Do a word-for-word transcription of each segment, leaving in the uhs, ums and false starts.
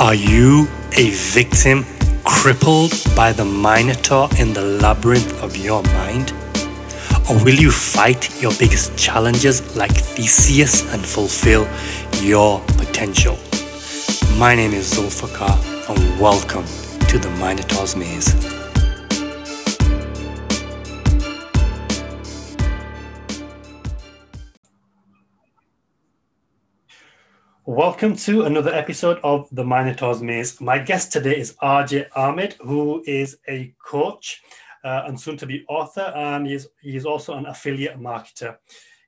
Are you a victim crippled by the Minotaur in the labyrinth of your mind? Or will you fight your biggest challenges like Theseus and fulfill your potential? My name is Zulfaqar and welcome to the Minotaur's Maze. Welcome to another episode of the Minotaur's Maze. My guest today is R J Ahmed, who is a coach uh, and soon-to-be author, and he is, he is also an affiliate marketer.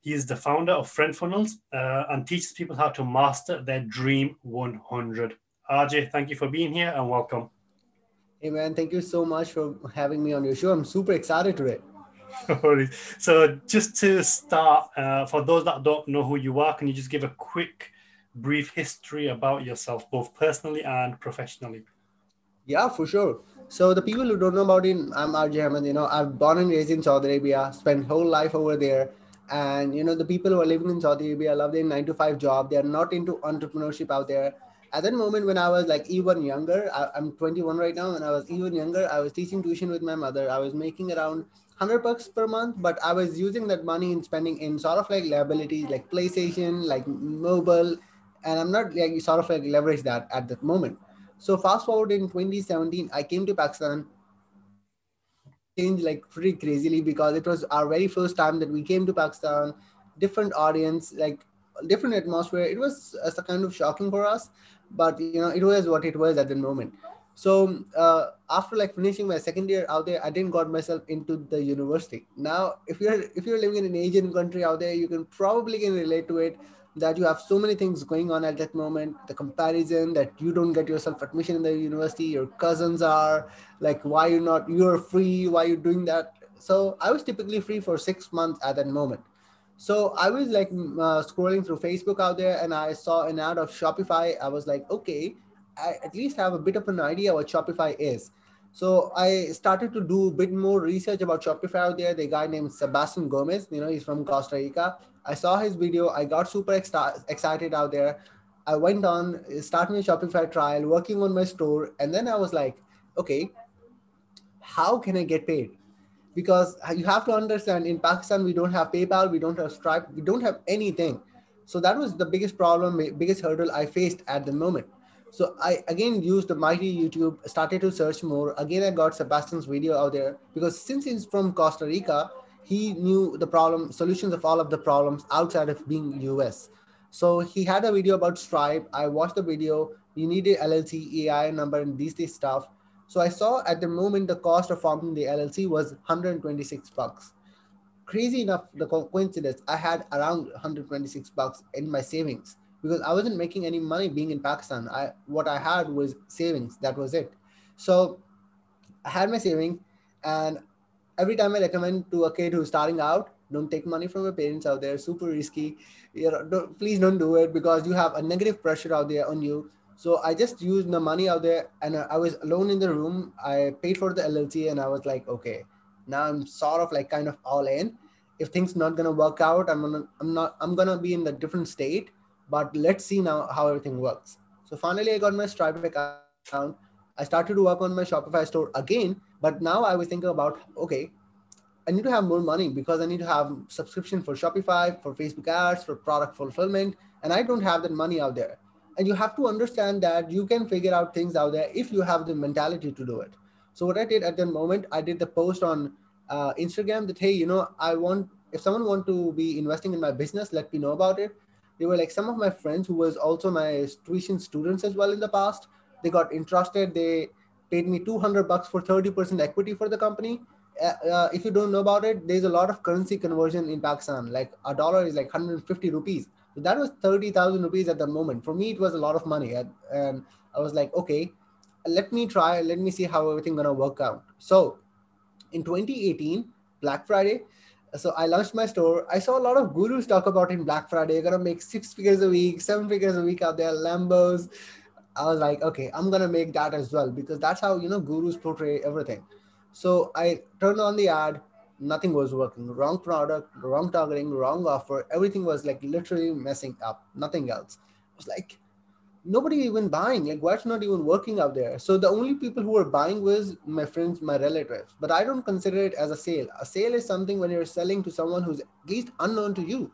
He is the founder of FriendFunnels uh, and teaches people how to master their Dream one hundred. R J, thank you for being here and welcome. Hey man, thank you so much for having me on your show. I'm super excited today. So just to start, uh, for those that don't know who you are, can you just give a quick brief history about yourself, both personally and professionally? Yeah, for sure. So the people who don't know about it, I'm R J Ahmed. You know, I've born and raised in Saudi Arabia, spent whole life over there. And, you know, the people who are living in Saudi Arabia love their nine to five job. They are not into entrepreneurship out there. At that moment when I was like even younger, I, I'm twenty-one right now. And I was even younger, I was teaching tuition with my mother. I was making around one hundred bucks per month, but I was using that money in spending in sort of like liabilities, like PlayStation, like mobile. And I'm not like you sort of like leverage that at that moment. So fast forward in twenty seventeen, I came to Pakistan, changed like pretty crazily because it was our very first time that we came to Pakistan, different audience, like different atmosphere. It was a kind of shocking for us, but you know, it was what it was at the moment. So uh, after like finishing my second year out there, I didn't got myself into the university. Now, if you're if you're living in an Asian country out there, you can probably can relate to it, that you have so many things going on at that moment, the comparison that you don't get yourself admission in the university, your cousins are like, why you're not, you're free, why you're doing that. So I was typically free for six months at that moment. So I was like uh, scrolling through Facebook out there and I saw an ad of Shopify. I was like, okay, I at least have a bit of an idea what Shopify is. So I started to do a bit more research about Shopify out there. The guy named Sebastian Gomez, you know, he's from Costa Rica. I saw his video. I got super ex- excited out there. I went on, started my Shopify trial, working on my store. And then I was like, okay, how can I get paid? Because you have to understand in Pakistan, we don't have PayPal. We don't have Stripe. We don't have anything. So that was the biggest problem, biggest hurdle I faced at the moment. So I again used the mighty YouTube, started to search more. Again, I got Sebastian's video out there because since he's from Costa Rica, he knew the problem, solutions of all of the problems outside of being U S. So he had a video about Stripe. I watched the video. You need an L L C, E I N number, and these, these stuff. So I saw at the moment the cost of forming the L L C was one hundred twenty-six bucks. Crazy enough, the coincidence, I had around one hundred twenty-six bucks in my savings because I wasn't making any money being in Pakistan. I what I had was savings. That was it. So I had my savings, and every time I recommend to a kid who's starting out, don't take money from your parents out there, super risky. You know, don't, please don't do it because you have a negative pressure out there on you. So I just used the money out there and I was alone in the room. I paid for the L L C and I was like, okay, now I'm sort of like kind of all in. If things not gonna work out, I'm gonna, I'm not, I'm gonna be in a different state, but let's see now how everything works. So finally I got my Stripe account. I started to work on my Shopify store again, but now I was thinking about, okay, I need to have more money because I need to have subscription for Shopify, for Facebook ads, for product fulfillment, and I don't have that money out there. And you have to understand that you can figure out things out there if you have the mentality to do it. So what I did at that moment, I did the post on uh, Instagram that, hey, you know, I want, if someone want to be investing in my business, let me know about it. They were like some of my friends who was also my tuition students as well in the past. They got interested. They paid me two hundred bucks for thirty percent equity for the company. Uh, uh, if you don't know about it, there's a lot of currency conversion in Pakistan. Like a dollar is like one hundred fifty rupees. So that was thirty thousand rupees at the moment. For me, it was a lot of money. I, and I was like, okay, let me try. Let me see how everything gonna work out. So in twenty eighteen, Black Friday, so I launched my store. I saw a lot of gurus talk about in Black Friday. You're gonna make six figures a week, seven figures a week out there, Lambos. I was like, okay, I'm going to make that as well because that's how, you know, gurus portray everything. So I turned on the ad, nothing was working, wrong product, wrong targeting, wrong offer. Everything was like literally messing up, nothing else. I was like, nobody even buying, like what's not even working out there. So the only people who were buying was my friends, my relatives, but I don't consider it as a sale. A sale is something when you're selling to someone who's at least unknown to you,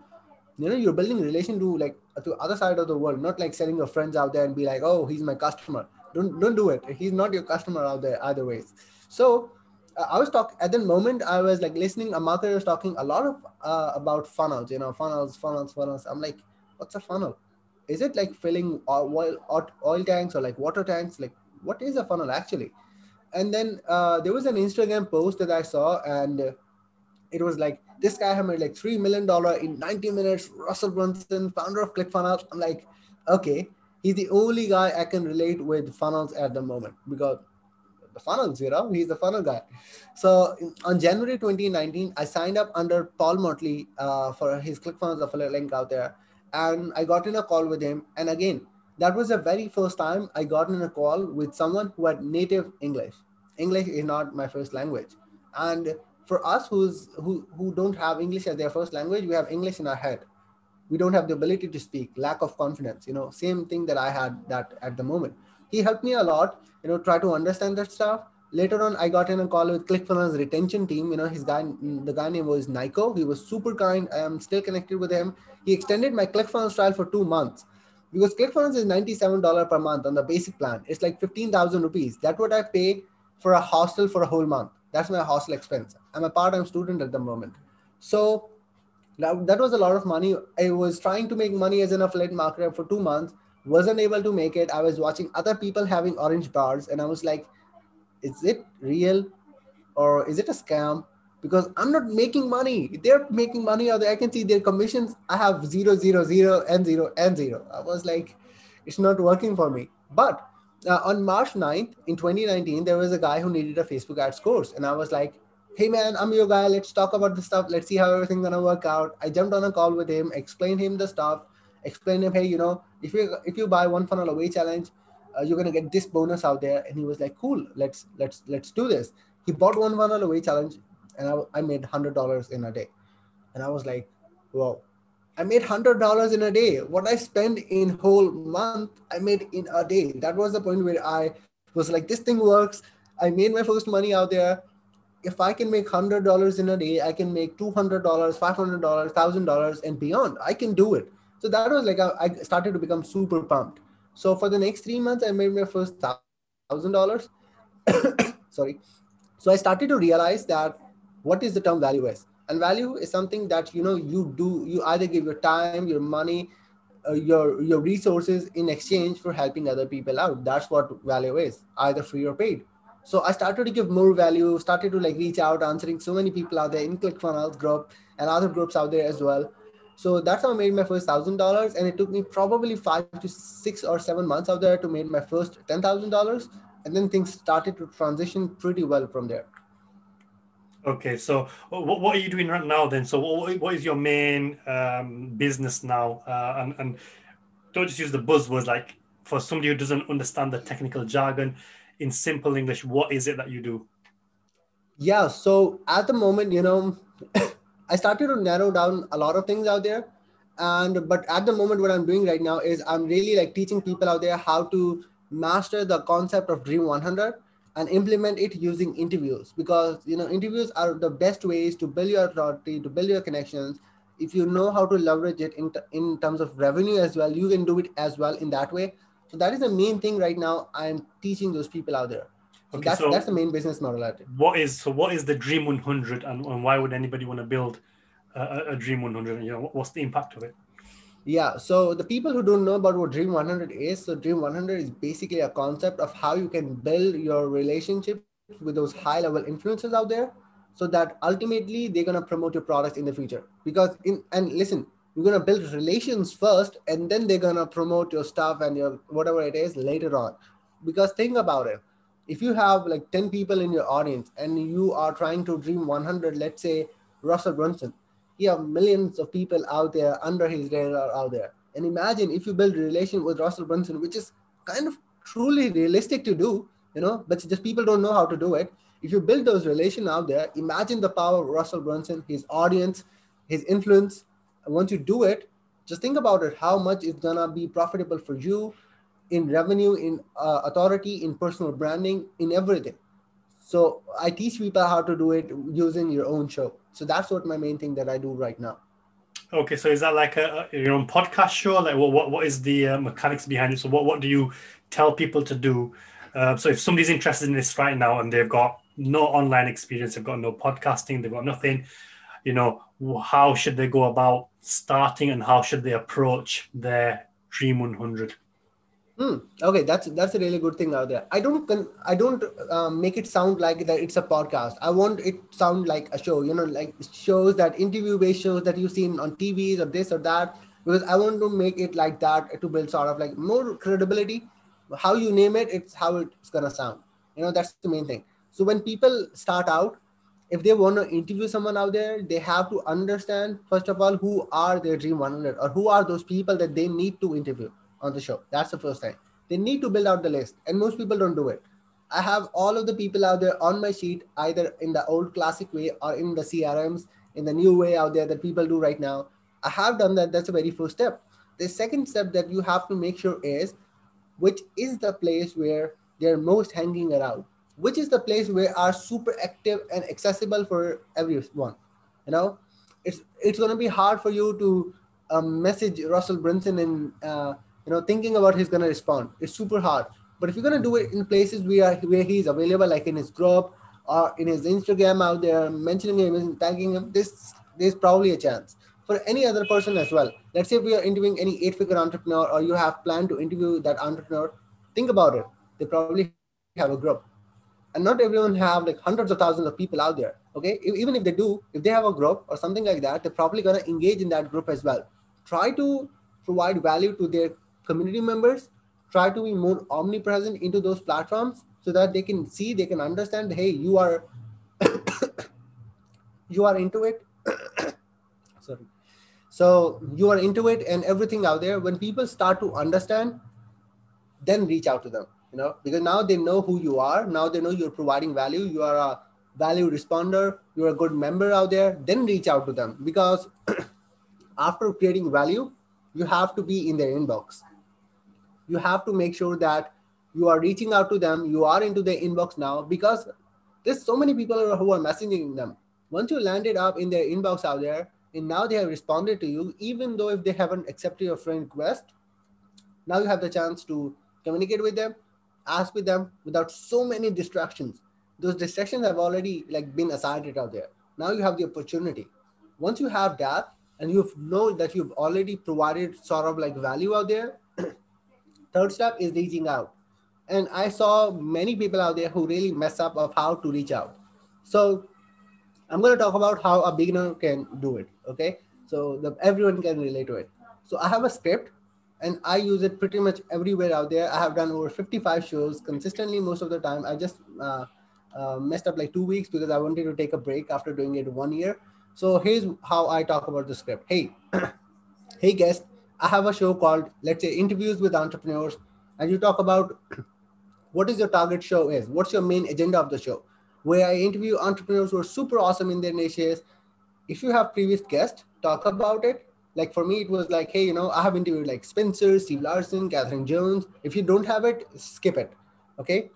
you know, you're building relation to like to other side of the world, not like selling your friends out there and be like, oh, he's my customer. Don't, don't do it. He's not your customer out there either ways. So uh, I was talking at the moment, I was like listening, a marketer was talking a lot of uh, about funnels, you know, funnels, funnels, funnels. I'm like, what's a funnel? Is it like filling oil, oil tanks or like water tanks? Like what is a funnel actually? And then uh, there was an Instagram post that I saw and it was like, this guy had made like three million dollars in ninety minutes, Russell Brunson, founder of ClickFunnels. I'm like, okay, he's the only guy I can relate with funnels at the moment because the funnels, you know, he's the funnel guy. So on January twenty nineteen, I signed up under Paul Motley uh, for his ClickFunnels affiliate link out there. And I got in a call with him. And again, that was the very first time I got in a call with someone who had native English. English is not my first language. And for us who's, who, who don't have English as their first language, we have English in our head. We don't have the ability to speak, lack of confidence, you know, same thing that I had that at the moment. He helped me a lot, you know, try to understand that stuff. Later on, I got in a call with ClickFunnels retention team. You know, his guy, the guy name was Naiko. He was super kind. I am still connected with him. He extended my ClickFunnels trial for two months because ClickFunnels is ninety-seven dollars per month on the basic plan. It's like fifteen thousand rupees. That's what I pay for a hostel for a whole month. That's my hostel expense. I'm a part-time student at the moment. So that was a lot of money. I was trying to make money as an affiliate marketer for two months, wasn't able to make it. I was watching other people having orange bars and I was like, is it real or is it a scam? Because I'm not making money. They're making money out there. I can see their commissions. I have zero, zero, zero, and zero, and zero. I was like, it's not working for me. But uh, on March ninth in twenty nineteen, there was a guy who needed a Facebook ads course. And I was like, hey man, I'm your guy. Let's talk about this stuff. Let's see how everything's gonna work out. I jumped on a call with him, explained him the stuff, explained him, hey, you know, if you, if you buy One Funnel Away Challenge, Uh, you're going to get this bonus out there. And he was like, cool, let's, let's, let's do this. He bought One Funnel Away Challenge and I, I made one hundred dollars in a day. And I was like, wow, I made one hundred dollars in a day. What I spent in whole month, I made in a day. That was the point where I was like, this thing works. I made my first money out there. If I can make one hundred dollars in a day, I can make two hundred dollars, five hundred dollars, one thousand dollars and beyond. I can do it. So that was like, I, I started to become super pumped. So for the next three months, I made my first one thousand dollars. Sorry. So I started to realize that what is the term value is. And value is something that, you know, you do, you either give your time, your money, uh, your, your resources in exchange for helping other people out. That's what value is, either free or paid. So I started to give more value, started to like reach out, answering so many people out there in ClickFunnels group and other groups out there as well. So that's how I made my first one thousand dollars. And it took me probably five to six or seven months out there to make my first ten thousand dollars. And then things started to transition pretty well from there. Okay. So what, what are you doing right now then? So what, what is your main um, business now? Uh, and, and don't just use the buzzwords, like for somebody who doesn't understand the technical jargon, in simple English, what is it that you do? Yeah. So at the moment, you know, I started to narrow down a lot of things out there. And, but at the moment, what I'm doing right now is I'm really like teaching people out there how to master the concept of Dream one hundred and implement it using interviews, because, you know, interviews are the best ways to build your authority, to build your connections. If you know how to leverage it in, in terms of revenue as well, you can do it as well in that way. So that is the main thing right now. I'm teaching those people out there. So, okay, that's, so that's the main business model at it. What is, so what is the Dream one hundred and, and why would anybody want to build a, a Dream one hundred? You know, what's the impact of it? Yeah. So the people who don't know about what Dream one hundred is, so Dream one hundred is basically a concept of how you can build your relationship with those high level influencers out there so that ultimately they're going to promote your products in the future. Because in, and listen, you're going to build relations first and then they're going to promote your stuff and your whatever it is later on. Because think about it. If you have like ten people in your audience and you are trying to dream one hundred, let's say Russell Brunson, you have millions of people out there under his radar out there. And imagine if you build a relation with Russell Brunson, which is kind of truly realistic to do, you know, but just people don't know how to do it. If you build those relations out there, imagine the power of Russell Brunson, his audience, his influence. And once you do it, just think about it, how much it's gonna be profitable for you. in revenue, in uh, authority, in personal branding, in everything. So I teach people how to do it using your own show. So that's what my main thing that I do right now. Okay, so is that like a, your own podcast show? Like what, what, what is the uh, mechanics behind it? So what, what do you tell people to do? Uh, so if somebody's interested in this right now and they've got no online experience, they've got no podcasting, they've got nothing, you know, how should they go about starting and how should they approach their Dream one hundred? Hmm. Okay, that's that's a really good thing out there. I don't I don't um, make it sound like that it's a podcast. I want it to sound like a show, you know, like shows that interview-based shows that you've seen on T Vs or this or that, because I want to make it like that to build sort of like more credibility. How you name it, it's how it's gonna sound. You know, that's the main thing. So when people start out, if they want to interview someone out there, they have to understand, first of all, who are their Dream one hundred or who are those people that they need to interview on the show. That's the first thing. They need to build out the list, and most people don't do it. I have all of the people out there on my sheet, either in the old classic way or in the C R Ms, in the new way out there that people do right now. I have done that. That's the very first step. The second step that you have to make sure is, which is the place where they're most hanging around, which is the place where are super active and accessible for everyone. You know, it's it's going to be hard for you to um, message Russell Brunson and, uh, you know, thinking about he's going to respond. It's super hard. But if you're going to do it in places where, where he's available, like in his group or in his Instagram out there, mentioning him and tagging him, this, there's probably a chance. For any other person as well, let's say we are interviewing any eight-figure entrepreneur or you have planned to interview that entrepreneur, think about it. They probably have a group. And not everyone have like hundreds of thousands of people out there, okay? If, even if they do, if they have a group or something like that, they're probably gonna engage in that group as well. Try to provide value to their community members. Try to be more omnipresent into those platforms so that they can see, they can understand, hey, you are, you are into it. Sorry. So you are into it and everything out there. When people start to understand, then reach out to them, you know, because now they know who you are. Now they know you're providing value. You are a value responder. You're a good member out there. Then reach out to them, because after creating value, you have to be in their inbox. You have to make sure that you are reaching out to them. You are into their inbox now, because there's so many people who are messaging them. Once you landed up in their inbox out there, and now they have responded to you, even though if they haven't accepted your friend request, now you have the chance to communicate with them, ask with them without so many distractions. Those distractions have already like been asserted out there. Now you have the opportunity. Once you have that and you know that you've already provided sort of like value out there, third step is reaching out. And I saw many people out there who really mess up of how to reach out. So I'm going to talk about how a beginner can do it, okay? So the, everyone can relate to it. So I have a script and I use it pretty much everywhere out there. I have done over fifty-five shows consistently most of the time. I just uh, uh, messed up like two weeks because I wanted to take a break after doing it one year. So here's how I talk about the script. Hey, hey guest, I have a show called, let's say, Interviews with Entrepreneurs. And you talk about what is your target show is, what's your main agenda of the show, where I interview entrepreneurs who are super awesome in their niches. If you have previous guests, talk about it. Like for me, it was like, hey, you know, I have interviewed like Spencer, Steve Larson, Catherine Jones. If you don't have it, skip it, okay?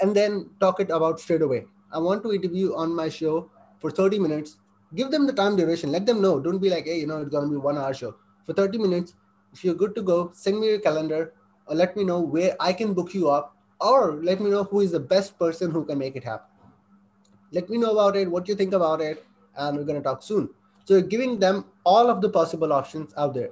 And then talk it about straight away. I want to interview on my show for thirty minutes. Give them the time duration, let them know. Don't be like, hey, you know, it's gonna be one hour show. For thirty minutes, if you're good to go, send me your calendar or let me know where I can book you up, or let me know who is the best person who can make it happen. Let me know about it, what you think about it, and we're going to talk soon. So you're giving them all of the possible options out there.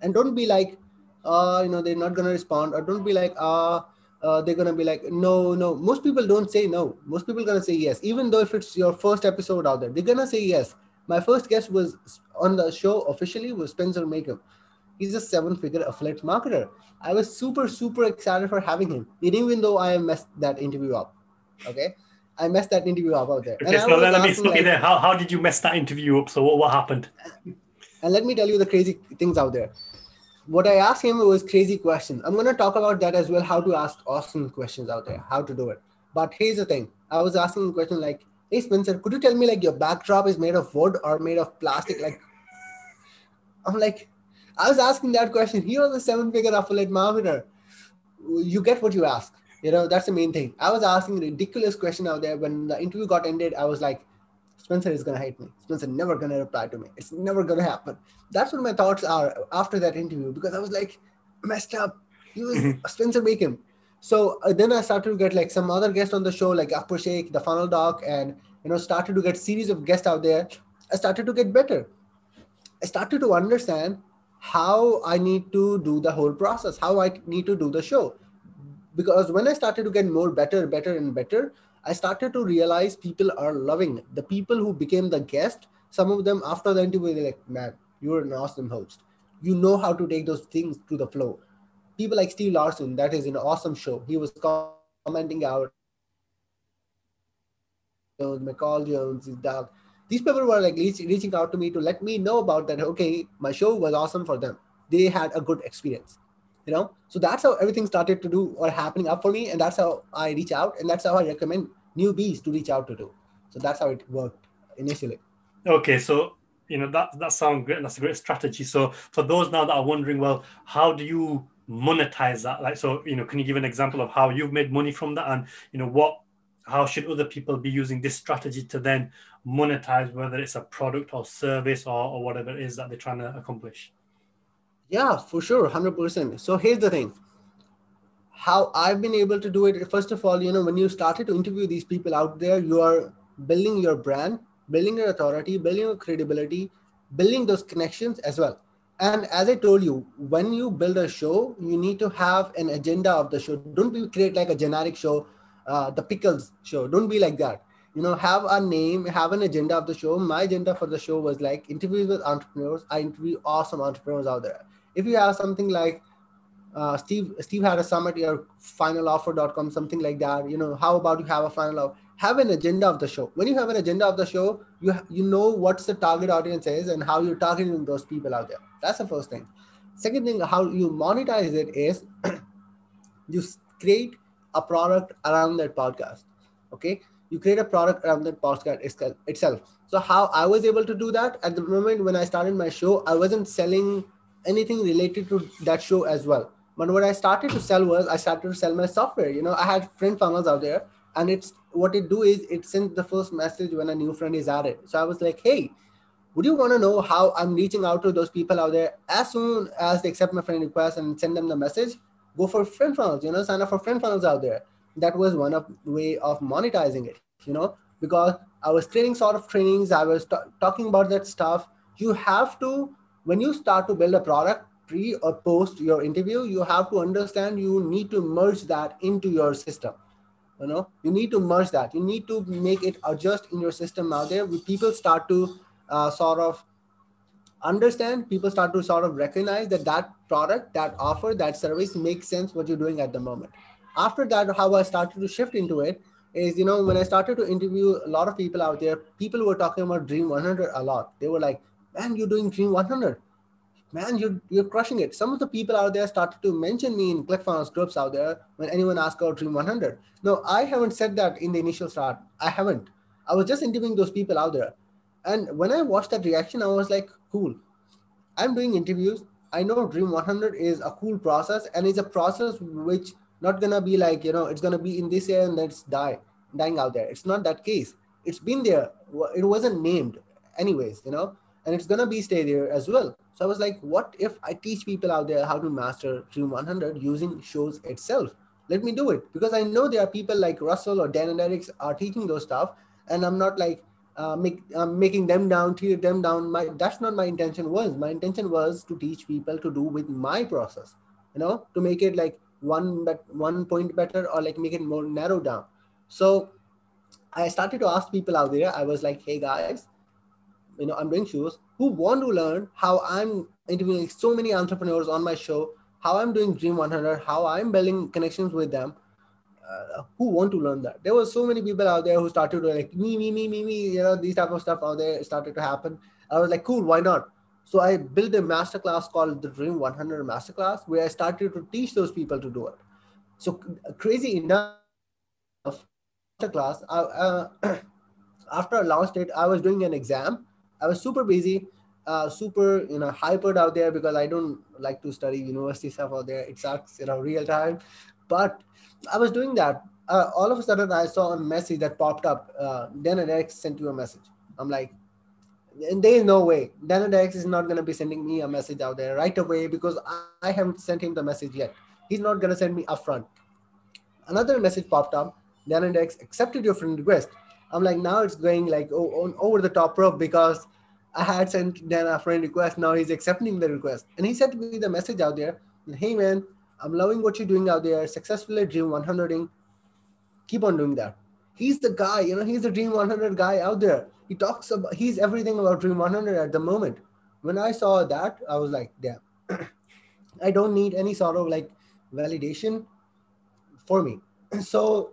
And don't be like, uh, you know, they're not going to respond, or don't be like, uh, uh, they're going to be like, no, no. Most people don't say no. Most people are going to say yes. Even though if it's your first episode out there, they're going to say yes. My first guest was on the show officially was Spencer Makeup. He's a seven-figure affiliate marketer. I was super, super excited for having him, even though I messed that interview up, okay? I messed that interview up out there. Okay, and so let me stop you there. How, how did you mess that interview up? So what, what happened? And let me tell you the crazy things out there. What I asked him was crazy questions. I'm going to talk about that as well, how to ask awesome questions out there, how to do it. But here's the thing. I was asking a question like, hey, Spencer, could you tell me like your backdrop is made of wood or made of plastic? Like, I'm like, I was asking that question. He was a seven-figure affiliate marketer. You get what you ask. You know, that's the main thing. I was asking a ridiculous question out there. When the interview got ended, I was like, Spencer is going to hate me. Spencer never going to reply to me. It's never going to happen. That's what my thoughts are after that interview, because I was like messed up. He was Spencer Bacon. So uh, then I started to get like some other guests on the show, like Afushik, the Funnel Doc, and, you know, started to get series of guests out there. I started to get better. I started to understand how I need to do the whole process, how I need to do the show. Because when I started to get more better, better and better, I started to realize people are loving it. The people who became the guest, some of them after the interview, they're like, man, you're an awesome host. You know how to take those things to the flow. People like Steve Larson, that is an awesome show. He was commenting out, McCall Jones, Doug. These people were like reaching out to me to let me know about that. Okay, my show was awesome for them. They had a good experience, you know? So that's how everything started to do or happening up for me. And that's how I reach out. And that's how I recommend newbies to reach out to do. So that's how it worked initially. Okay. So, you know, that, that sounds great. That's a great strategy. So for those now that are wondering, well, how do you monetize that? Like, so, you know, can you give an example of how you've made money from that? And, you know, what, how should other people be using this strategy to then monetize, whether it's a product or service or, or whatever it is that they're trying to accomplish? Yeah, for sure. one hundred percent. So here's the thing, how I've been able to do it. First of all, you know, when you started to interview these people out there, you are building your brand, building your authority, building your credibility, building those connections as well. And as I told you, when you build a show, you need to have an agenda of the show. Don't be create like a generic show, uh, the pickles show. Don't be like that. You know, have a name, have an agenda of the show. My agenda for the show was like interviews with entrepreneurs. I interview awesome entrepreneurs out there. If you have something like uh, Steve, Steve had a summit or final offer dot com, something like that. You know, how about you have a final offer? Have an agenda of the show. When you have an agenda of the show, you you know what's the target audience is and how you're targeting those people out there. That's the first thing. Second thing, how you monetize it is you create a product around that podcast. Okay. You create a product around that podcast itself. So how I was able to do that at the moment when I started my show, I wasn't selling anything related to that show as well. But what I started to sell was I started to sell my software. You know, I had FriendFunnels out there, and it's what it do is it sends the first message when a new friend is added. So I was like, hey, would you want to know how I'm reaching out to those people out there? As soon as they accept my friend request and send them the message, go for FriendFunnels, you know, sign up for FriendFunnels out there. That was one of way of monetizing it, you know, because I was training sort of trainings. I was t- talking about that stuff. You have to, when you start to build a product pre or post your interview, you have to understand you need to merge that into your system. You know, you need to merge that. You need to make it adjust in your system out there. People start to uh, sort of understand, people start to sort of recognize that that product, that offer, that service makes sense what you're doing at the moment. After that, how I started to shift into it is, you know, when I started to interview a lot of people out there, people were talking about Dream one hundred a lot. They were like, man, you're doing Dream one hundred. Man, you're, you're crushing it. Some of the people out there started to mention me in ClickFunnels groups out there when anyone asked about Dream one hundred. No, I haven't said that in the initial start. I haven't. I was just interviewing those people out there. And when I watched that reaction, I was like, cool. I'm doing interviews. I know Dream one hundred is a cool process, and it's a process which not going to be like, you know, it's going to be in this year and let's die, dying out there. It's not that case. It's been there. It wasn't named anyways, you know, and it's going to be stay there as well. So I was like, what if I teach people out there how to master Dream one hundred using shows itself? Let me do it, because I know there are people like Russell or Dan and Eric are teaching those stuff, and I'm not like uh, make, I'm making them down, tear them down. My, that's not my intention was. My intention was to teach people to do with my process, you know, to make it like one but one point better or like make it more narrow down. So I started to ask people out there. I was like, hey guys, you know, I'm doing shows. Who want to learn how I'm interviewing so many entrepreneurs on my show, how I'm doing Dream one hundred, how I'm building connections with them? Uh, who want to learn that? There were so many people out there who started to like me, me, me, me, me, you know, these type of stuff out there started to happen. I was like, cool, why not? So I built a masterclass called the Dream one hundred Masterclass, where I started to teach those people to do it. So crazy enough, masterclass, I, uh, after I launched it, I was doing an exam. I was super busy. uh, super, you know, hypered out there because I don't like to study university stuff out there. It sucks, you know, real time. But I was doing that. Uh, all of a sudden, I saw a message that popped up. Uh, Dan and Eric sent you a message. I'm like, there is no way. Dan and Eric is not going to be sending me a message out there right away because I, I haven't sent him the message yet. He's not going to send me upfront. Another message popped up. Dan and Eric accepted your friend request. I'm like, now it's going like oh, on, over the top rope because I had sent Dan a friend request. Now he's accepting the request. And he sent me the message out there. Hey, man, I'm loving what you're doing out there. Successfully Dream one hundred ing. Keep on doing that. He's the guy, you know, he's the Dream one hundred guy out there. He talks about, he's everything about Dream one hundred at the moment. When I saw that, I was like, damn, I don't need any sort of like validation for me. So,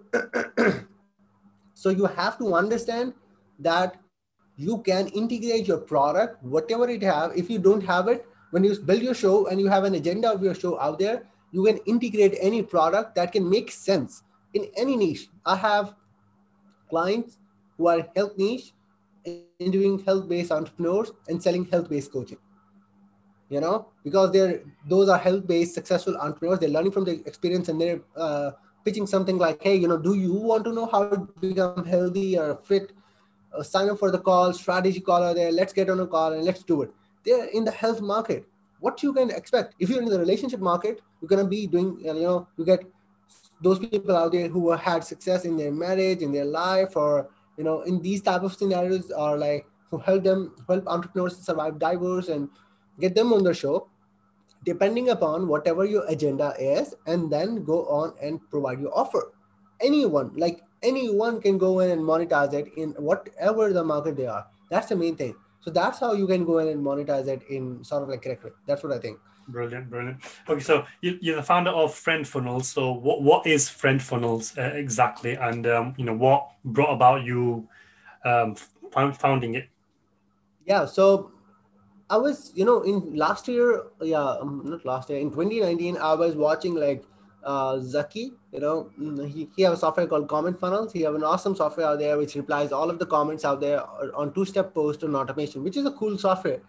so you have to understand that you can integrate your product, whatever it have. If you don't have it, when you build your show and you have an agenda of your show out there, you can integrate any product that can make sense in any niche. I have clients who are health niche and doing health-based entrepreneurs and selling health-based coaching, you know, because they're, those are health-based successful entrepreneurs. They're learning from the experience and they're uh, pitching something like, hey, you know, do you want to know how to become healthy or fit? Uh, sign up for the call, strategy call are there. Let's get on a call and let's do it. They're in the health market. What you can expect if you're in the relationship market, you're going to be doing, you know, you get those people out there who had success in their marriage, in their life, or, you know, in these type of scenarios, or like who help them, help entrepreneurs survive divorce and get them on the show, depending upon whatever your agenda is, and then go on and provide your offer. Anyone, like anyone can go in and monetize it in whatever the market they are. That's the main thing. So that's how you can go in and monetize it in sort of like correct way. That's what I think. Brilliant, brilliant. Okay, so you, you're the founder of FriendFunnels. So what, what is FriendFunnels uh, exactly? And, um, you know, what brought about you um, founding it? Yeah, so I was, you know, in last year, yeah, um, not last year, in twenty nineteen, I was watching like uh, Zaki, you know, he, he has a software called Comment Funnels. He has an awesome software out there, which replies all of the comments out there on two-step post and automation, which is a cool software.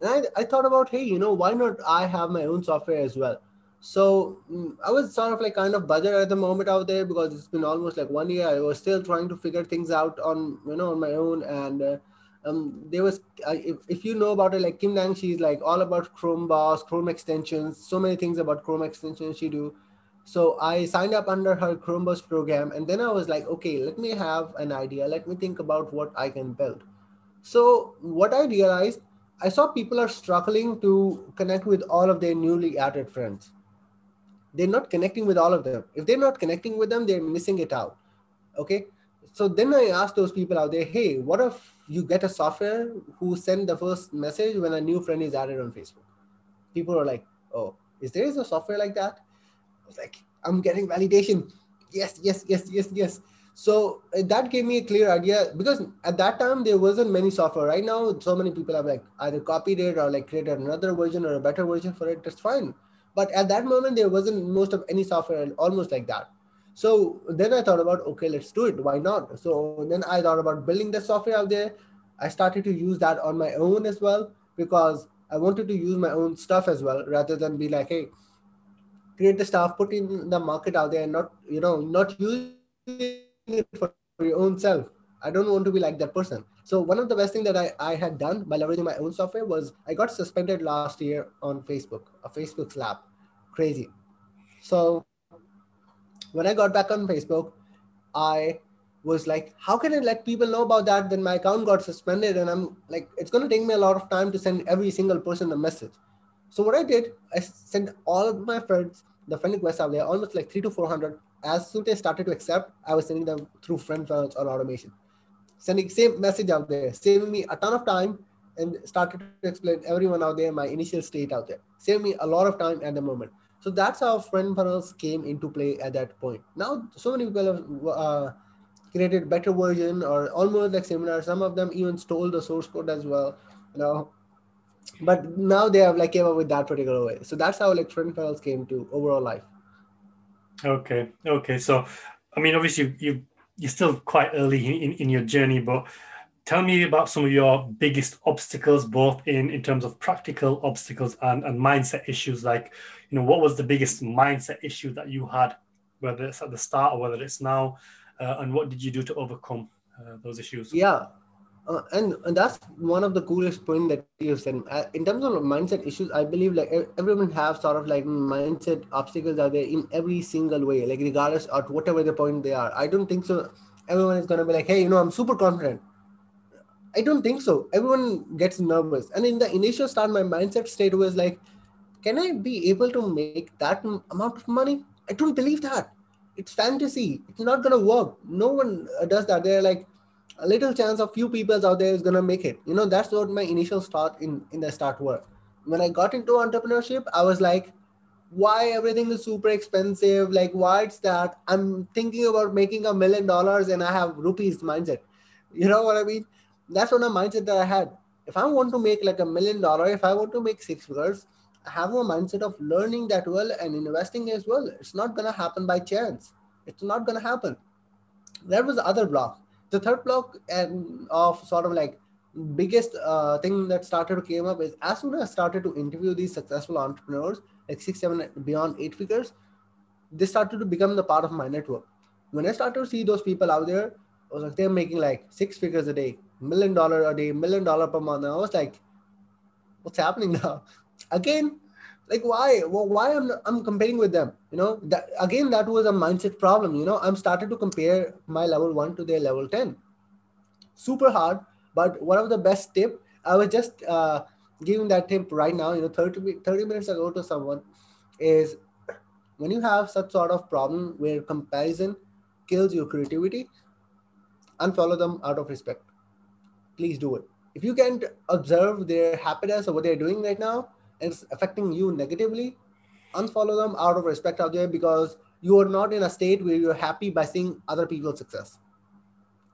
And I, I thought about, hey, you know, why not I have my own software as well? So I was sort of like kind of buggered at the moment out there because it's been almost like one year. I was still trying to figure things out on, you know, on my own. And uh, um, there was, I, if, if you know about it, like Kim Lang, she's like all about Chrome bars, Chrome extensions, so many things about Chrome extensions she do. So I signed up under her Chrome bars program. And then I was like, okay, let me have an idea. Let me think about what I can build. So what I realized, I saw people are struggling to connect with all of their newly added friends. They're not connecting with all of them. If they're not connecting with them, they're missing it out. Okay. So then I asked those people out there, hey, what if you get a software who send the first message when a new friend is added on Facebook? People are like, oh, is there a software like that? I was like, I'm getting validation. Yes, yes, yes, yes, yes. So that gave me a clear idea because at that time there wasn't many software. Right now, so many people have like either copied it or like created another version or a better version for it. That's fine. But at that moment, there wasn't most of any software almost like that. So then I thought about, okay, let's do it. Why not? So then I thought about building the software out there. I started to use that on my own as well because I wanted to use my own stuff as well rather than be like, hey, create the stuff, put in the market out there and not, you know, not use it it for your own self. I don't want to be like that person. So one of the best thing that I, I had done by leveraging my own software was I got suspended last year on Facebook, a Facebook slap. Crazy. So when I got back on Facebook, I was like, how can I let people know about that? Then my account got suspended and I'm like, it's going to take me a lot of time to send every single person a message. So what I did, I sent all of my friends the friend requests out there, almost like three to four hundred. As soon as they started to accept, I was sending them through FriendFunnels or automation, sending same message out there, saving me a ton of time and started to explain everyone out there, my initial state out there, saved me a lot of time at the moment. So that's how FriendFunnels came into play at that point. Now, so many people have uh, created better version or almost like similar. Some of them even stole the source code as well, you know, but now they have like came up with that particular way. So that's how like FriendFunnels came to overall life. Okay. Okay. So, I mean, obviously you, you're still quite early in, in your journey, but Tell me about some of your biggest obstacles, both in, in terms of practical obstacles and, and mindset issues. Like, you know, what was the biggest mindset issue that you had, whether it's at the start or whether it's now, uh, and what did you do to overcome uh, those issues? Yeah. Uh, and, and that's one of the coolest points that you said. Uh, in terms of mindset issues, I believe like everyone have sort of like mindset obstacles are there in every single way, like regardless of whatever the point they are. I don't think so. Everyone is going to be like, hey, you know, I'm super confident. I don't think so. Everyone gets nervous. And in the initial start, my mindset state was like, can I be able to make that amount of money? I don't believe that. It's fantasy. It's not going to work. No one does that. They're like, a little chance of few people out there is going to make it. You know, that's what my initial start in, in the start were. When I got into entrepreneurship, I was like, why everything is super expensive? Like, why it's that? I'm thinking about making a million dollars and I have rupees mindset. You know what I mean? That's what a mindset that I had. If I want to make like a million dollar, if I want to make six figures, I have a mindset of learning that well and investing as well. It's not going to happen by chance. It's not going to happen. That was the other block. The third block and of sort of like biggest uh, thing that started to came up is as soon as I started to interview these successful entrepreneurs, like six, seven, beyond eight figures, they started to become the part of my network. When I started to see those people out there, I was like, they're making like six figures a day, million dollar a day, million dollar per month. And I was like, what's happening now? Again, like why? Well, why I'm I'm comparing with them? You know, that, again, that was a mindset problem. You know, I'm started to compare my level one to their level ten. Super hard, but one of the best tip, I was just uh, giving that tip right now, you know, thirty, thirty minutes ago to someone is when you have such sort of problem where comparison kills your creativity, unfollow them out of respect. Please do it. If you can't observe their happiness or what they're doing right now, and it's affecting you negatively, unfollow them out of respect out there because you are not in a state where you're happy by seeing other people's success.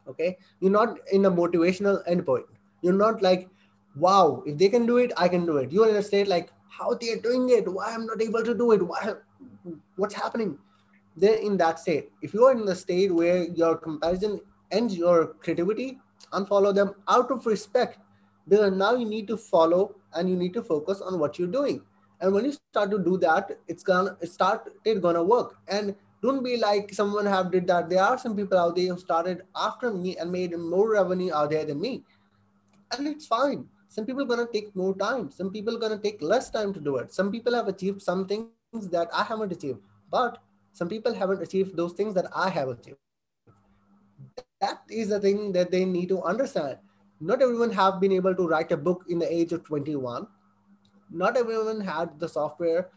Okay. You're not in a motivational endpoint. You're not like, wow, if they can do it, I can do it. You're in a state like how they're doing it. Why I'm not able to do it. Why? What's happening? They're in that state. If you are in the state where your comparison ends your creativity, unfollow them out of respect because now you need to follow and you need to focus on what you're doing. And when you start to do that, it's gonna it started gonna work. And don't be like someone have did that. There are some people out there who started after me and made more revenue out there than me. And it's fine. Some people are gonna take more time. Some people are gonna take less time to do it. Some people have achieved some things that I haven't achieved, but some people haven't achieved those things that I have achieved. That is the thing that they need to understand. Not everyone have been able to write a book in the age of twenty-one. Not everyone had the software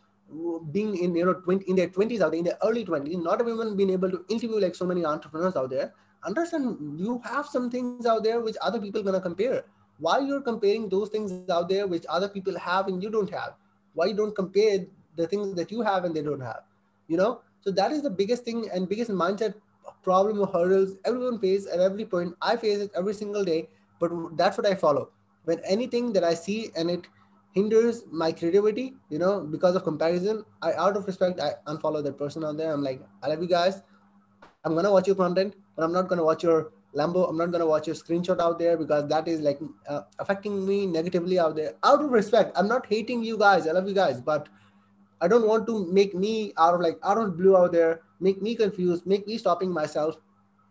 being in, you know, twenty, in their twenties out there, in their early twenties. Not everyone been able to interview like so many entrepreneurs out there. Understand you have some things out there which other people are going to compare. Why you're comparing those things out there which other people have and you don't have? Why you don't compare the things that you have and they don't have? You know, so that is the biggest thing and biggest mindset problem or hurdles everyone faces at every point. I face it every single day. But that's what I follow. When anything that I see and it hinders my creativity, you know, because of comparison, I out of respect, I unfollow that person out there. I'm like, I love you guys. I'm going to watch your content, but I'm not going to watch your Lambo. I'm not going to watch your screenshot out there because that is like uh, affecting me negatively out there. Out of respect, I'm not hating you guys. I love you guys, but I don't want to make me out of like out of blue out there, make me confused, make me stopping myself.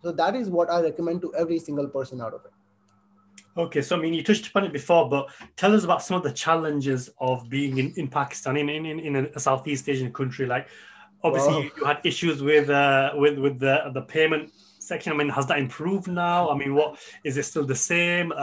So that is what I recommend to every single person out of it. Okay, so I mean, you touched upon it before, but tell us about some of the challenges of being in, in Pakistan, in, in in a Southeast Asian country. Like, obviously, wow. You had issues with uh, with with the the payment section. I mean, has that improved now? I mean, what is it still the same? Uh,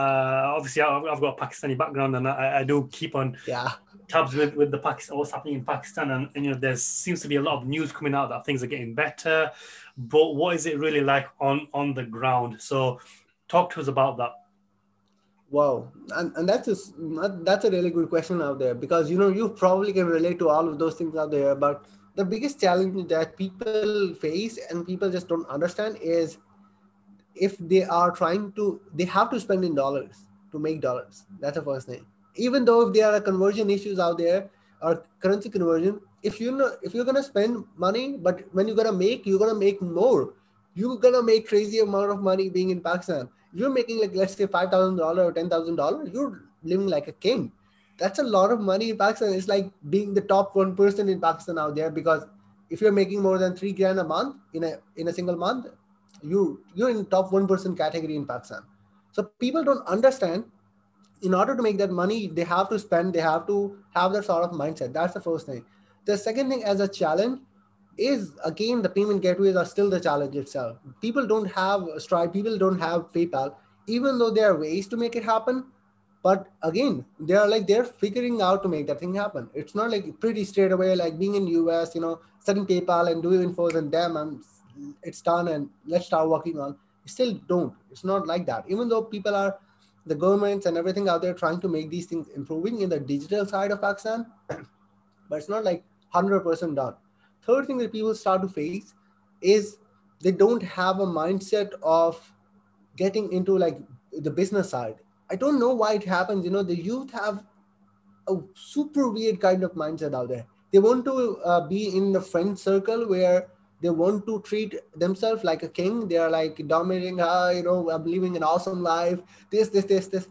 obviously, I've, I've got a Pakistani background, and I, I do keep on yeah. tabs with with the Pakistan, what's happening in Pakistan, and, and you know, there seems to be a lot of news coming out that things are getting better. But what is it really like on on the ground? So, talk to us about that. Wow. And, and that's, a, that's a really good question out there because, you know, you probably can relate to all of those things out there. But the biggest challenge that people face and people just don't understand is if they are trying to, they have to spend in dollars to make dollars. That's the first thing. Even though if there are conversion issues out there or currency conversion, if, you know, if you're going to spend money, but when you're going to make, you're going to make more. You're going to make crazy amount of money being in Pakistan. you're making like, let's say five thousand dollars or ten thousand dollars, you're living like a king. That's a lot of money in Pakistan. It's like being the top one person in Pakistan out there, because if you're making more than three grand a month in a, in a single month, you, you're in top one person category in Pakistan. So people don't understand, in order to make that money, they have to spend, they have to have that sort of mindset. That's the first thing. The second thing as a challenge is, again, the payment gateways are still the challenge itself. People don't have Stripe, people don't have PayPal, even though there are ways to make it happen. But again, they're like, they're figuring out to make that thing happen. It's not like pretty straight away, like being in U S, you know, setting PayPal and doing infos and damn, I'm, it's done and let's start working on. You still don't, it's not like that. Even though people are, the governments and everything out there trying to make these things improving in the digital side of Pakistan, but it's not like one hundred percent done. Third thing that people start to face is they don't have a mindset of getting into like the business side. I don't know why it happens. You know, the youth have a super weird kind of mindset out there. They want to uh, be in the friend circle where they want to treat themselves like a king. They are like dominating, ah, you know, I'm living an awesome life, this, this, this, this.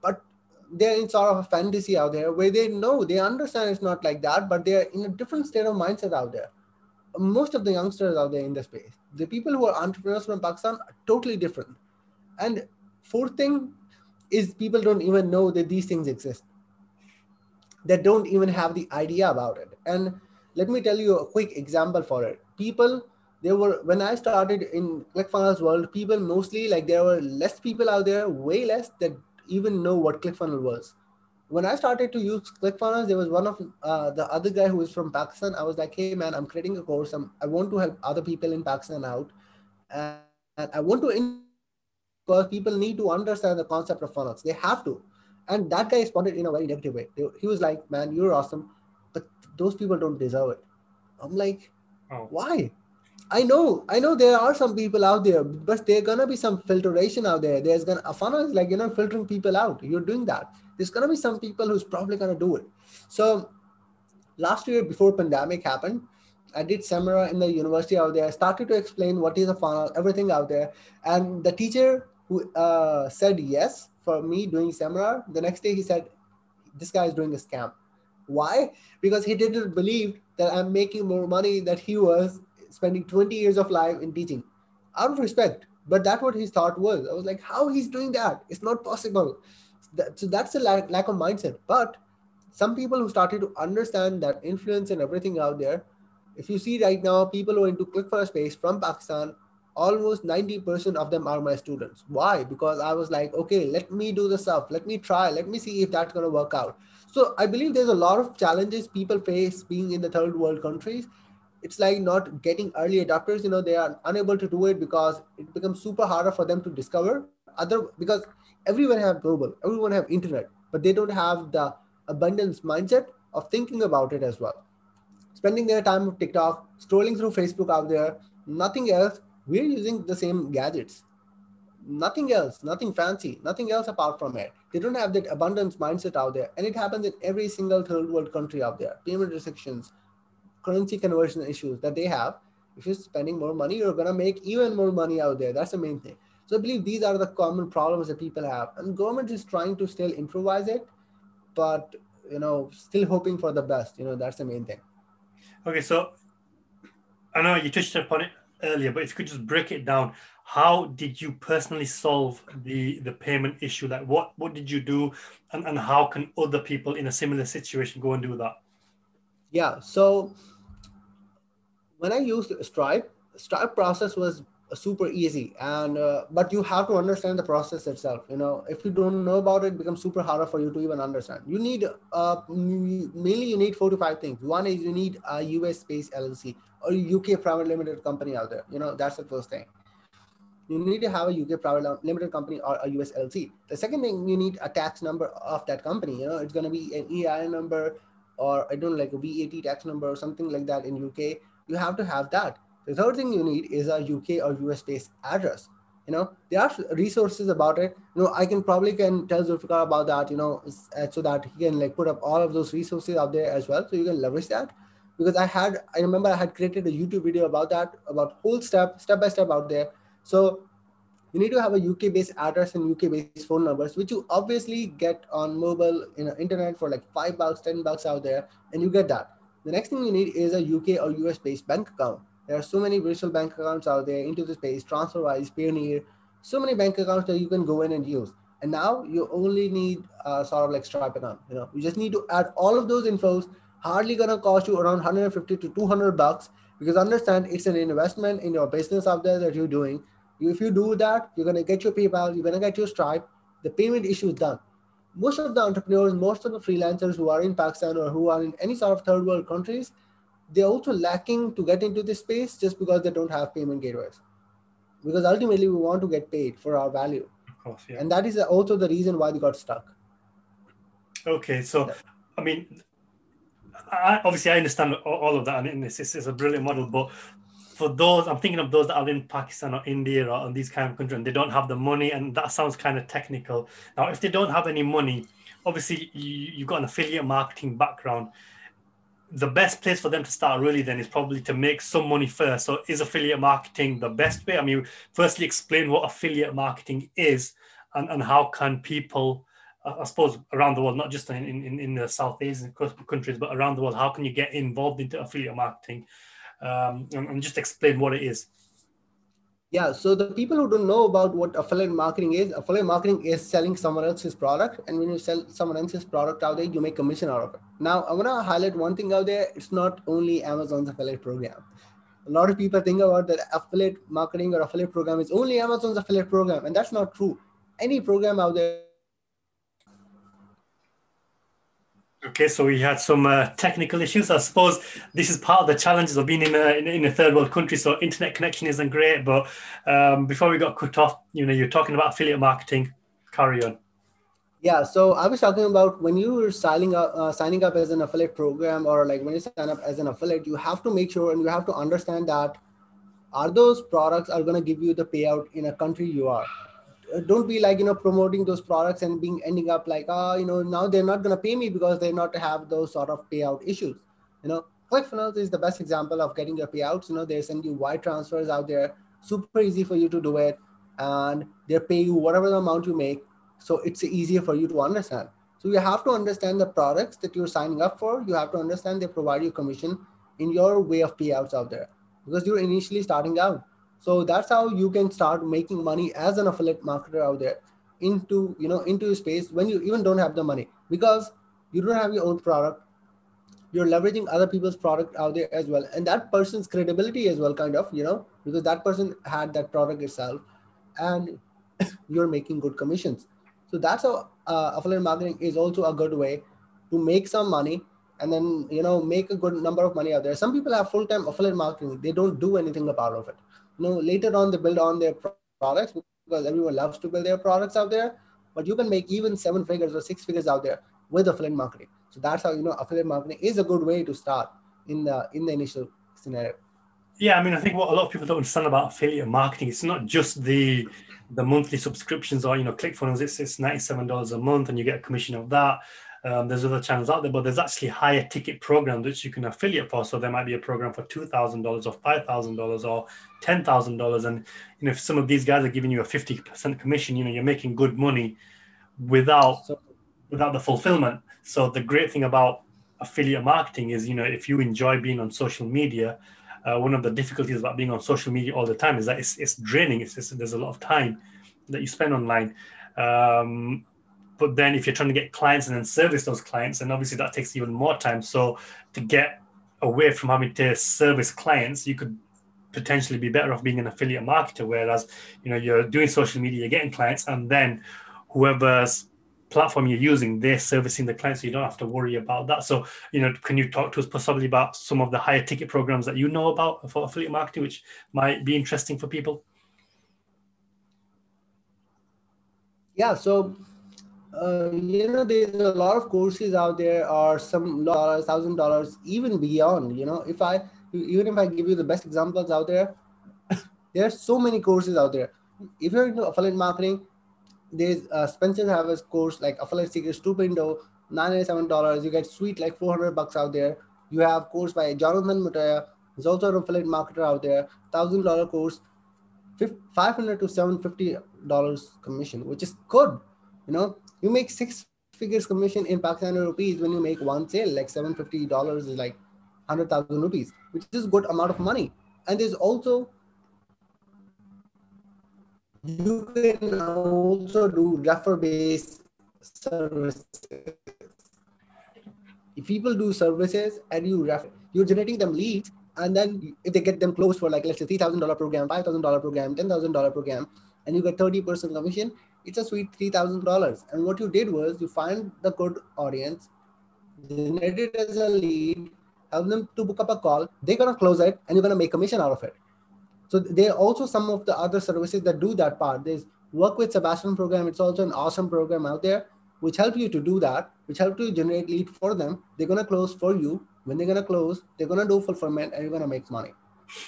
But they're in sort of a fantasy out there where they know, they understand it's not like that, but they're in a different state of mindset out there. Most of the youngsters out there in the space, the people who are entrepreneurs from Pakistan are totally different. And fourth thing is people don't even know that these things exist. They don't even have the idea about it. And let me tell you a quick example for it. People, they were, when I started in ClickFunnels world, people mostly, like there were less people out there, way less, that even know what ClickFunnels was. When I started to use ClickFunnels, there was one of uh, the other guy who is from Pakistan. I was like, hey man, I'm creating a course. I'm, I want to help other people in Pakistan out. And, and I want to, in because people need to understand the concept of funnels. They have to. And that guy responded in a very negative way. He was like, man, you're awesome, but those people don't deserve it. I'm like, oh. Why? I know, I know there are some people out there, but there's going to be some filtration out there. There's going to, a funnel is like, you know, filtering people out. You're doing that. There's going to be some people who's probably going to do it. So last year before pandemic happened, I did seminar in the university out there. I started to explain what is a funnel, everything out there. And the teacher who uh, said yes for me doing seminar, the next day he said, this guy is doing a scam. Why? Because he didn't believe that I'm making more money than he was spending twenty years of life in teaching, out of respect. But that's what his thought was. I was like, how he's doing that? It's not possible. So that's the lack, lack of mindset. But some people who started to understand that influence and everything out there, if you see right now, people who are into ClickFunnels space from Pakistan, almost ninety percent of them are my students. Why? Because I was like, okay, let me do the stuff. Let me try. Let me see if that's going to work out. So I believe there's a lot of challenges people face being in the third world countries. It's like not getting early adopters. You know, they are unable to do it because it becomes super harder for them to discover other, because everyone have global, everyone have internet, but they don't have the abundance mindset of thinking about it as well. Spending their time on TikTok, scrolling through Facebook out there, nothing else. We're using the same gadgets, nothing else, nothing fancy, nothing else apart from it. They don't have that abundance mindset out there. And it happens in every single third world country out there. Payment restrictions, currency conversion issues that they have. If you're spending more money, you're going to make even more money out there. That's the main thing. So I believe these are the common problems that people have. And government is trying to still improvise it, but, you know, still hoping for the best. You know, that's the main thing. Okay, so I know you touched upon it earlier, but if you could just break it down, how did you personally solve the the payment issue? Like what what did you do, and, and how can other people in a similar situation go and do that? Yeah, so when I used Stripe, Stripe process was super easy, and uh, but you have to understand the process itself. You know, if you don't know about it, it becomes super hard for you to even understand. You need uh mainly you need four to five things. One is you need a U S based L L C or U K private limited company out there. You know, that's the first thing. You need to have a U K private limited company or a U S L L C. The second thing, you need a tax number of that company. You know, it's going to be an E I N number, or I don't know, like a V A T tax number or something like that in U K. You have to have that. The third thing you need is a U K or U S based address. You know, there are resources about it. You know, I can probably can tell Zulfaqar about that, you know, so that he can like put up all of those resources out there as well. So you can leverage that, because I had, I remember I had created a YouTube video about that, about whole step, step by step out there. So you need to have a U K-based address and U K-based phone numbers, which you obviously get on mobile, you know, internet for like five bucks, ten bucks out there, and you get that. The next thing you need is a U K or U S-based bank account. There are so many virtual bank accounts out there, into the space, TransferWise, Payoneer, so many bank accounts that you can go in and use. And now you only need uh, sort of like Stripe account. You know, you just need to add all of those infos. Hardly gonna cost you around one hundred fifty to two hundred bucks, because understand it's an investment in your business out there that you're doing. If you do that, you're gonna get your PayPal, you're gonna get your Stripe. The payment issue is done. Most of the entrepreneurs, most of the freelancers who are in Pakistan or who are in any sort of third world countries, they're also lacking to get into this space just because they don't have payment gateways. Because ultimately we want to get paid for our value. Of course, yeah. And that is also the reason why they got stuck. Okay, so, yeah. I mean, I, obviously I understand all of that. I mean, this is a brilliant model, but for those, I'm thinking of those that are in Pakistan or India or in these kind of countries and they don't have the money, and that sounds kind of technical. Now, if they don't have any money, obviously you, you've got an affiliate marketing background. The best place for them to start really then is probably to make some money first. So is affiliate marketing the best way? I mean, firstly, explain what affiliate marketing is and, and how can people, uh, I suppose, around the world, not just in, in, in the South Asian countries, but around the world, how can you get involved into affiliate marketing? Um, and, and just explain what it is. Yeah, so the people who don't know about what affiliate marketing is, affiliate marketing is selling someone else's product. And when you sell someone else's product out there, you make commission out of it. Now, I want to highlight one thing out there. It's not only Amazon's affiliate program. A lot of people think about that affiliate marketing or affiliate program is only Amazon's affiliate program. And that's not true. Any program out there. Okay, so we had some uh, technical issues. I suppose this is part of the challenges of being in a, in a third world country, so internet connection isn't great. But um, before we got cut off, you know, you're talking about affiliate marketing. Carry on. Yeah, so I was talking about when you're signing up, uh, signing up as an affiliate program, or like when you sign up as an affiliate, you have to make sure and you have to understand that are those products are going to give you the payout in a country you are. Don't be like, you know, promoting those products and being ending up like, oh, you know, now they're not going to pay me because they're not to have those sort of payout issues. You know, ClickFunnels is the best example of getting your payouts. You know, they send you wire transfers out there, super easy for you to do it. And they pay you whatever the amount you make. So it's easier for you to understand. So you have to understand the products that you're signing up for. You have to understand they provide you commission in your way of payouts out there because you're initially starting out. So that's how you can start making money as an affiliate marketer out there into, you know, into space when you even don't have the money, because you don't have your own product. You're leveraging other people's product out there as well. And that person's credibility as well, kind of, you know, because that person had that product itself and you're making good commissions. So that's how uh, affiliate marketing is also a good way to make some money and then, you know, make a good number of money out there. Some people have full-time affiliate marketing. They don't do anything about of it. You know, later on, they build on their products because everyone loves to build their products out there. But you can make even seven figures or six figures out there with affiliate marketing. So that's how, you know, affiliate marketing is a good way to start in the in the initial scenario. Yeah, I mean, I think what a lot of people don't understand about affiliate marketing, it's not just the the monthly subscriptions or, you know, ClickFunnels. It's, it's ninety-seven dollars a month and you get a commission of that. Um, there's other channels out there, but there's actually higher ticket programs which you can affiliate for. So there might be a program for two thousand dollars or five thousand dollars or ten thousand dollars. And you know, if some of these guys are giving you a fifty percent commission, you know, you're making good money without, so, without the fulfillment. So the great thing about affiliate marketing is, you know, if you enjoy being on social media, uh, one of the difficulties about being on social media all the time is that it's, it's draining. It's, it's, there's a lot of time that you spend online. Um, But then if you're trying to get clients and then service those clients, and obviously that takes even more time. So to get away from having to service clients, you could potentially be better off being an affiliate marketer. Whereas, you know, you're doing social media, you're getting clients, and then whoever's platform you're using, they're servicing the clients. So you don't have to worry about that. So, you know, can you talk to us possibly about some of the higher ticket programs that you know about for affiliate marketing, which might be interesting for people? Yeah, so... Uh, you know, there's a lot of courses out there or some dollars, thousand dollars, even beyond, you know, if I, even if I give you the best examples out there, there are so many courses out there. If you're into affiliate marketing, there's uh, Spencer have a course like Affiliate Secrets two point oh, ninety-seven dollars. You get sweet, like four hundred bucks out there. You have course by Jonathan Mattea. There's also an affiliate marketer out there, thousand dollar course. five hundred to seven hundred fifty dollars commission, which is good. You know, you make six figures commission in Pakistani rupees when you make one sale. Like seven hundred fifty dollars is like one hundred thousand rupees, which is a good amount of money. And there's also, you can also do refer-based services. If people do services and you refer, you're generating them leads, and then if they get them closed for like, let's say three thousand dollar program, five thousand dollar program, ten thousand dollar program, and you get thirty percent commission, it's a sweet three thousand dollars. And what you did was you find the good audience, generate it as a lead, help them to book up a call, they're going to close it, and you're going to make commission out of it. So there are also some of the other services that do that part. There's Work with Sebastian program. It's also an awesome program out there, which help you to do that, which help you generate lead for them. They're going to close for you. When they're going to close, they're going to do fulfillment and you're going to make money.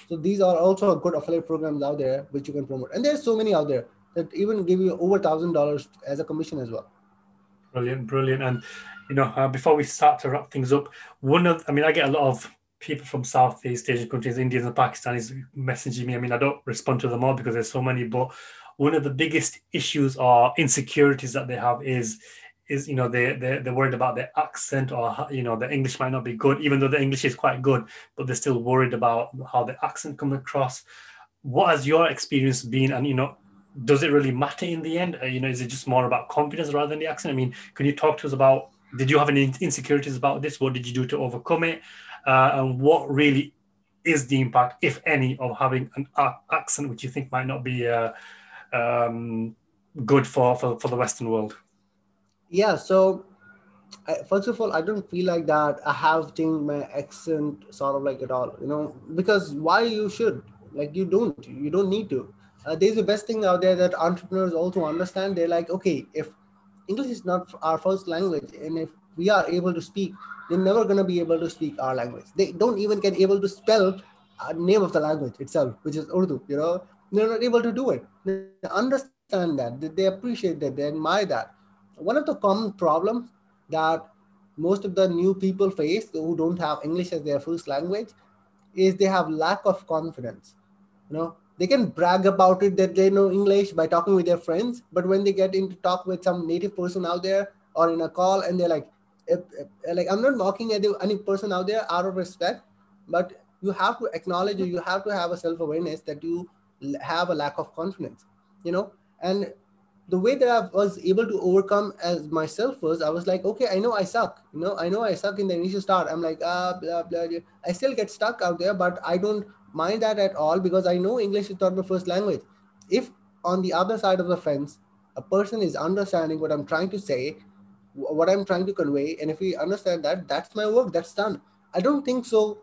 So these are also good affiliate programs out there, which you can promote. And there's so many out there that even give you over one thousand dollars as a commission as well. Brilliant, brilliant. And, you know, uh, before we start to wrap things up, one of, I mean, I get a lot of people from Southeast Asian countries, Indians and Pakistanis messaging me. I mean, I don't respond to them all because there's so many, but one of the biggest issues or insecurities that they have is, is you know, they, they, they're worried about their accent, or, you know, the English might not be good, even though the English is quite good, but they're still worried about how the accent comes across. What has your experience been? And, you know, does it really matter in the end? You know, is it just more about confidence rather than the accent? I mean, can you talk to us about, did you have any insecurities about this? What did you do to overcome it? Uh, and what really is the impact, if any, of having an uh, accent, which you think might not be uh, um, good for, for, for the Western world? Yeah, so I, first of all, I don't feel like that I have changed my accent sort of like at all, you know, because why you should? Like you don't, you don't need to. Uh, there's the best thing out there that entrepreneurs also understand. They're like, okay, if English is not our first language, and if we are able to speak, they're never going to be able to speak our language. They don't even get able to spell the name of the language itself, which is Urdu, you know. They're not able to do it. They understand that. They appreciate that. They admire that. One of the common problems that most of the new people face who don't have English as their first language is they have lack of confidence, you know. They can brag about it that they know English by talking with their friends, but when they get into talk with some native person out there or in a call, and they're like, if, if, like I'm not mocking at any person out there out of respect, but you have to acknowledge, you have to have a self-awareness that you have a lack of confidence, you know. And the way that I was able to overcome as myself was, I was like, okay, I know I suck, you know, I know I suck in the initial start. I'm like, ah, blah, blah, blah. I still get stuck out there, but I don't mind that at all, because I know English is not my first language. If on the other side of the fence, a person is understanding what I'm trying to say, what I'm trying to convey, and if we understand that, that's my work, that's done. I don't think so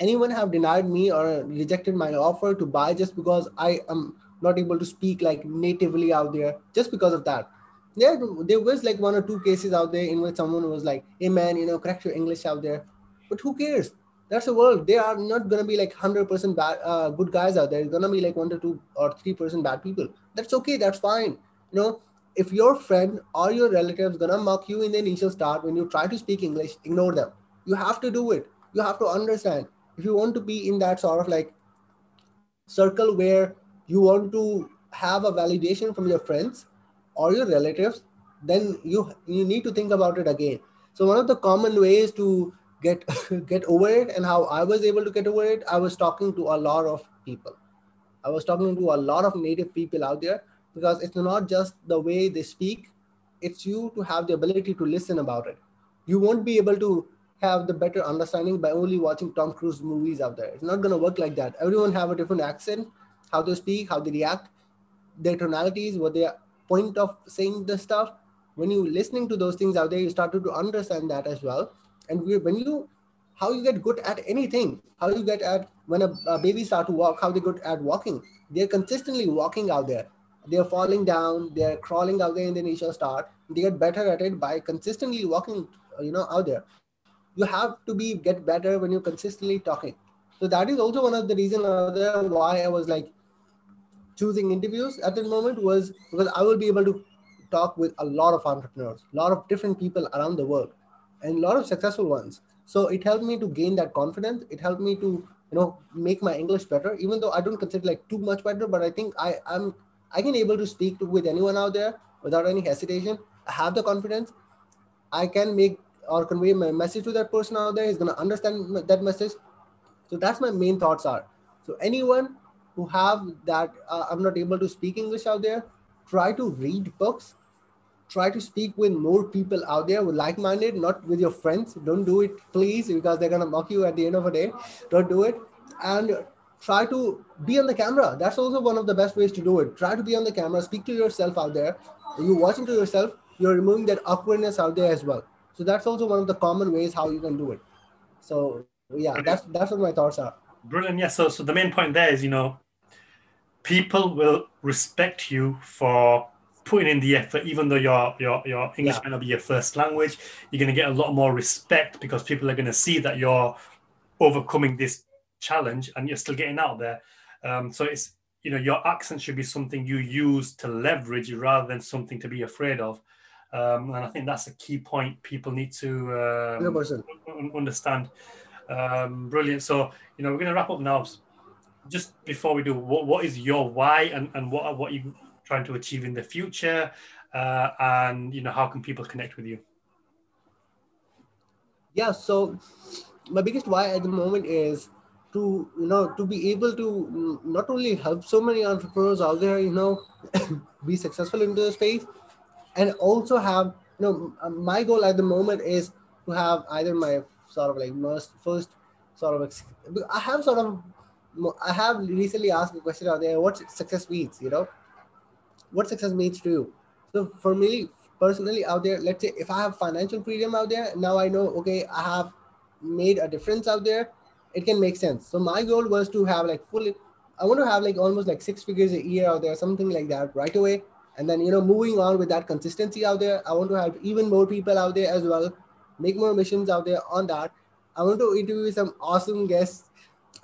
anyone have denied me or rejected my offer to buy just because I am not able to speak like natively out there, just because of that. There, there was like one or two cases out there in which someone was like, hey man, you know, correct your English out there. But who cares? That's the world. They are not going to be like one hundred percent bad, uh, good guys out there. It's going to be like one to two or three percent bad people. That's okay. That's fine. You know, if your friend or your relatives going to mock you in the initial start when you try to speak English, ignore them. You have to do it. You have to understand. If you want to be in that sort of like circle where you want to have a validation from your friends or your relatives, then you, you need to think about it again. So one of the common ways to get get over it, and how I was able to get over it, I was talking to a lot of people. I was talking to a lot of native people out there, because it's not just the way they speak, it's you to have the ability to listen about it. You won't be able to have the better understanding by only watching Tom Cruise movies out there. It's not going to work like that. Everyone have a different accent, how they speak, how they react, their tonalities, what their point of saying the stuff. When you're listening to those things out there, you started to understand that as well. And we, when you, how you get good at anything, how you get at when a, a baby start to walk, how they good at walking, they're consistently walking out there. They're falling down, they're crawling out there in the initial start. They get better at it by consistently walking, you know, out there. You have to be get better when you're consistently talking. So that is also one of the reasons why I was like choosing interviews at the moment, was because I will be able to talk with a lot of entrepreneurs, a lot of different people around the world, and a lot of successful ones. So it helped me to gain that confidence. It helped me to you know, make my English better, even though I don't consider like too much better, but I think I am, I can able to speak to, with anyone out there without any hesitation. I have the confidence. I can make or convey my message to that person out there. He's going to understand that message. So that's my main thoughts are. So anyone who have that, uh, I'm not able to speak English out there, try to read books, try to speak with more people out there with like-minded, not with your friends. Don't do it, please, because they're going to mock you at the end of the day. Don't do it. And try to be on the camera. That's also one of the best ways to do it. Try to be on the camera, speak to yourself out there. When you're watching to yourself, you're removing that awkwardness out there as well. So that's also one of the common ways how you can do it. So yeah, brilliant. that's that's what my thoughts are. Brilliant. Yeah. So so the main point there is, you know, people will respect you for putting in the effort, even though your your your English yeah. might not be your first language. You're going to get a lot more respect because people are going to see that you're overcoming this challenge and you're still getting out there. Um, so it's, you know, your accent should be something you use to leverage rather than something to be afraid of. Um, and I think that's a key point people need to um, un- understand. Um, brilliant. So, you know, we're going to wrap up now. Just before we do, what, what is your why and, and what, what are you trying to achieve in the future? Uh, and, you know, how can people connect with you? Yeah, so my biggest why at the moment is to, you know, to be able to not only help so many entrepreneurs out there, you know, be successful in the space, and also have, you know, my goal at the moment is to have either my sort of like most first sort of, I have sort of, I have recently asked a question out there, what success means, you know, what success means to you. So for me personally out there, let's say if I have financial freedom out there, now I know, okay, I have made a difference out there. It can make sense. So my goal was to have like fully, I want to have like almost like six figures a year out there, something like that right away. And then, you know, moving on with that consistency out there, I want to help even more people out there as well, make more missions out there on that. I want to interview some awesome guests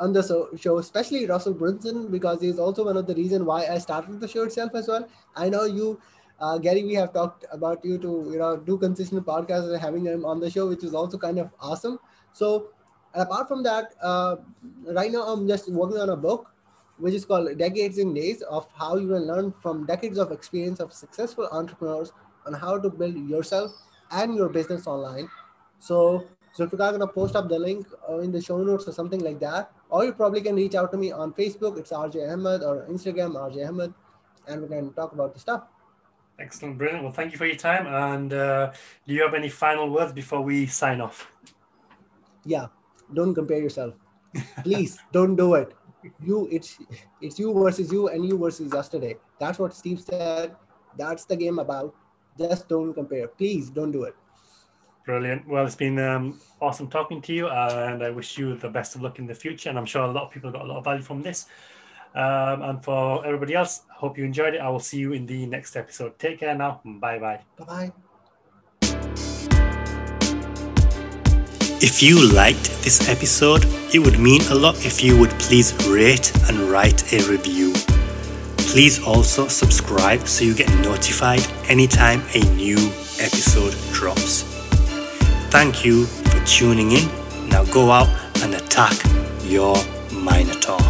on the show, especially Russell Brunson, because he's also one of the reason why I started the show itself as well. I know you, uh, Gary, we have talked about you to, you know, do consistent podcasts and having him on the show, which is also kind of awesome. So apart from that, uh, right now I'm just working on a book, which is called Decades in Days, of how you can learn from decades of experience of successful entrepreneurs on how to build yourself and your business online. So, so if you're going to post up the link in the show notes or something like that, or you probably can reach out to me on Facebook, it's R J Ahmed, or Instagram, R J Ahmed, and we can talk about the stuff. Excellent, brilliant. Well, thank you for your time. And uh, do you have any final words before we sign off? Yeah, don't compare yourself. Please, don't do it. You, it's it's you versus you and you versus yesterday. That's what Steve said. That's the game about. Just don't compare. Please don't do it. Brilliant. Well, it's been um, awesome talking to you, and I wish you the best of luck in the future. And I'm sure a lot of people got a lot of value from this. Um, and for everybody else, I hope you enjoyed it. I will see you in the next episode. Take care now. Bye-bye. Bye-bye. If you liked this episode, it would mean a lot if you would please rate and write a review. Please also subscribe so you get notified anytime a new episode drops. Thank you for tuning in. Now go out and attack your Minotaur.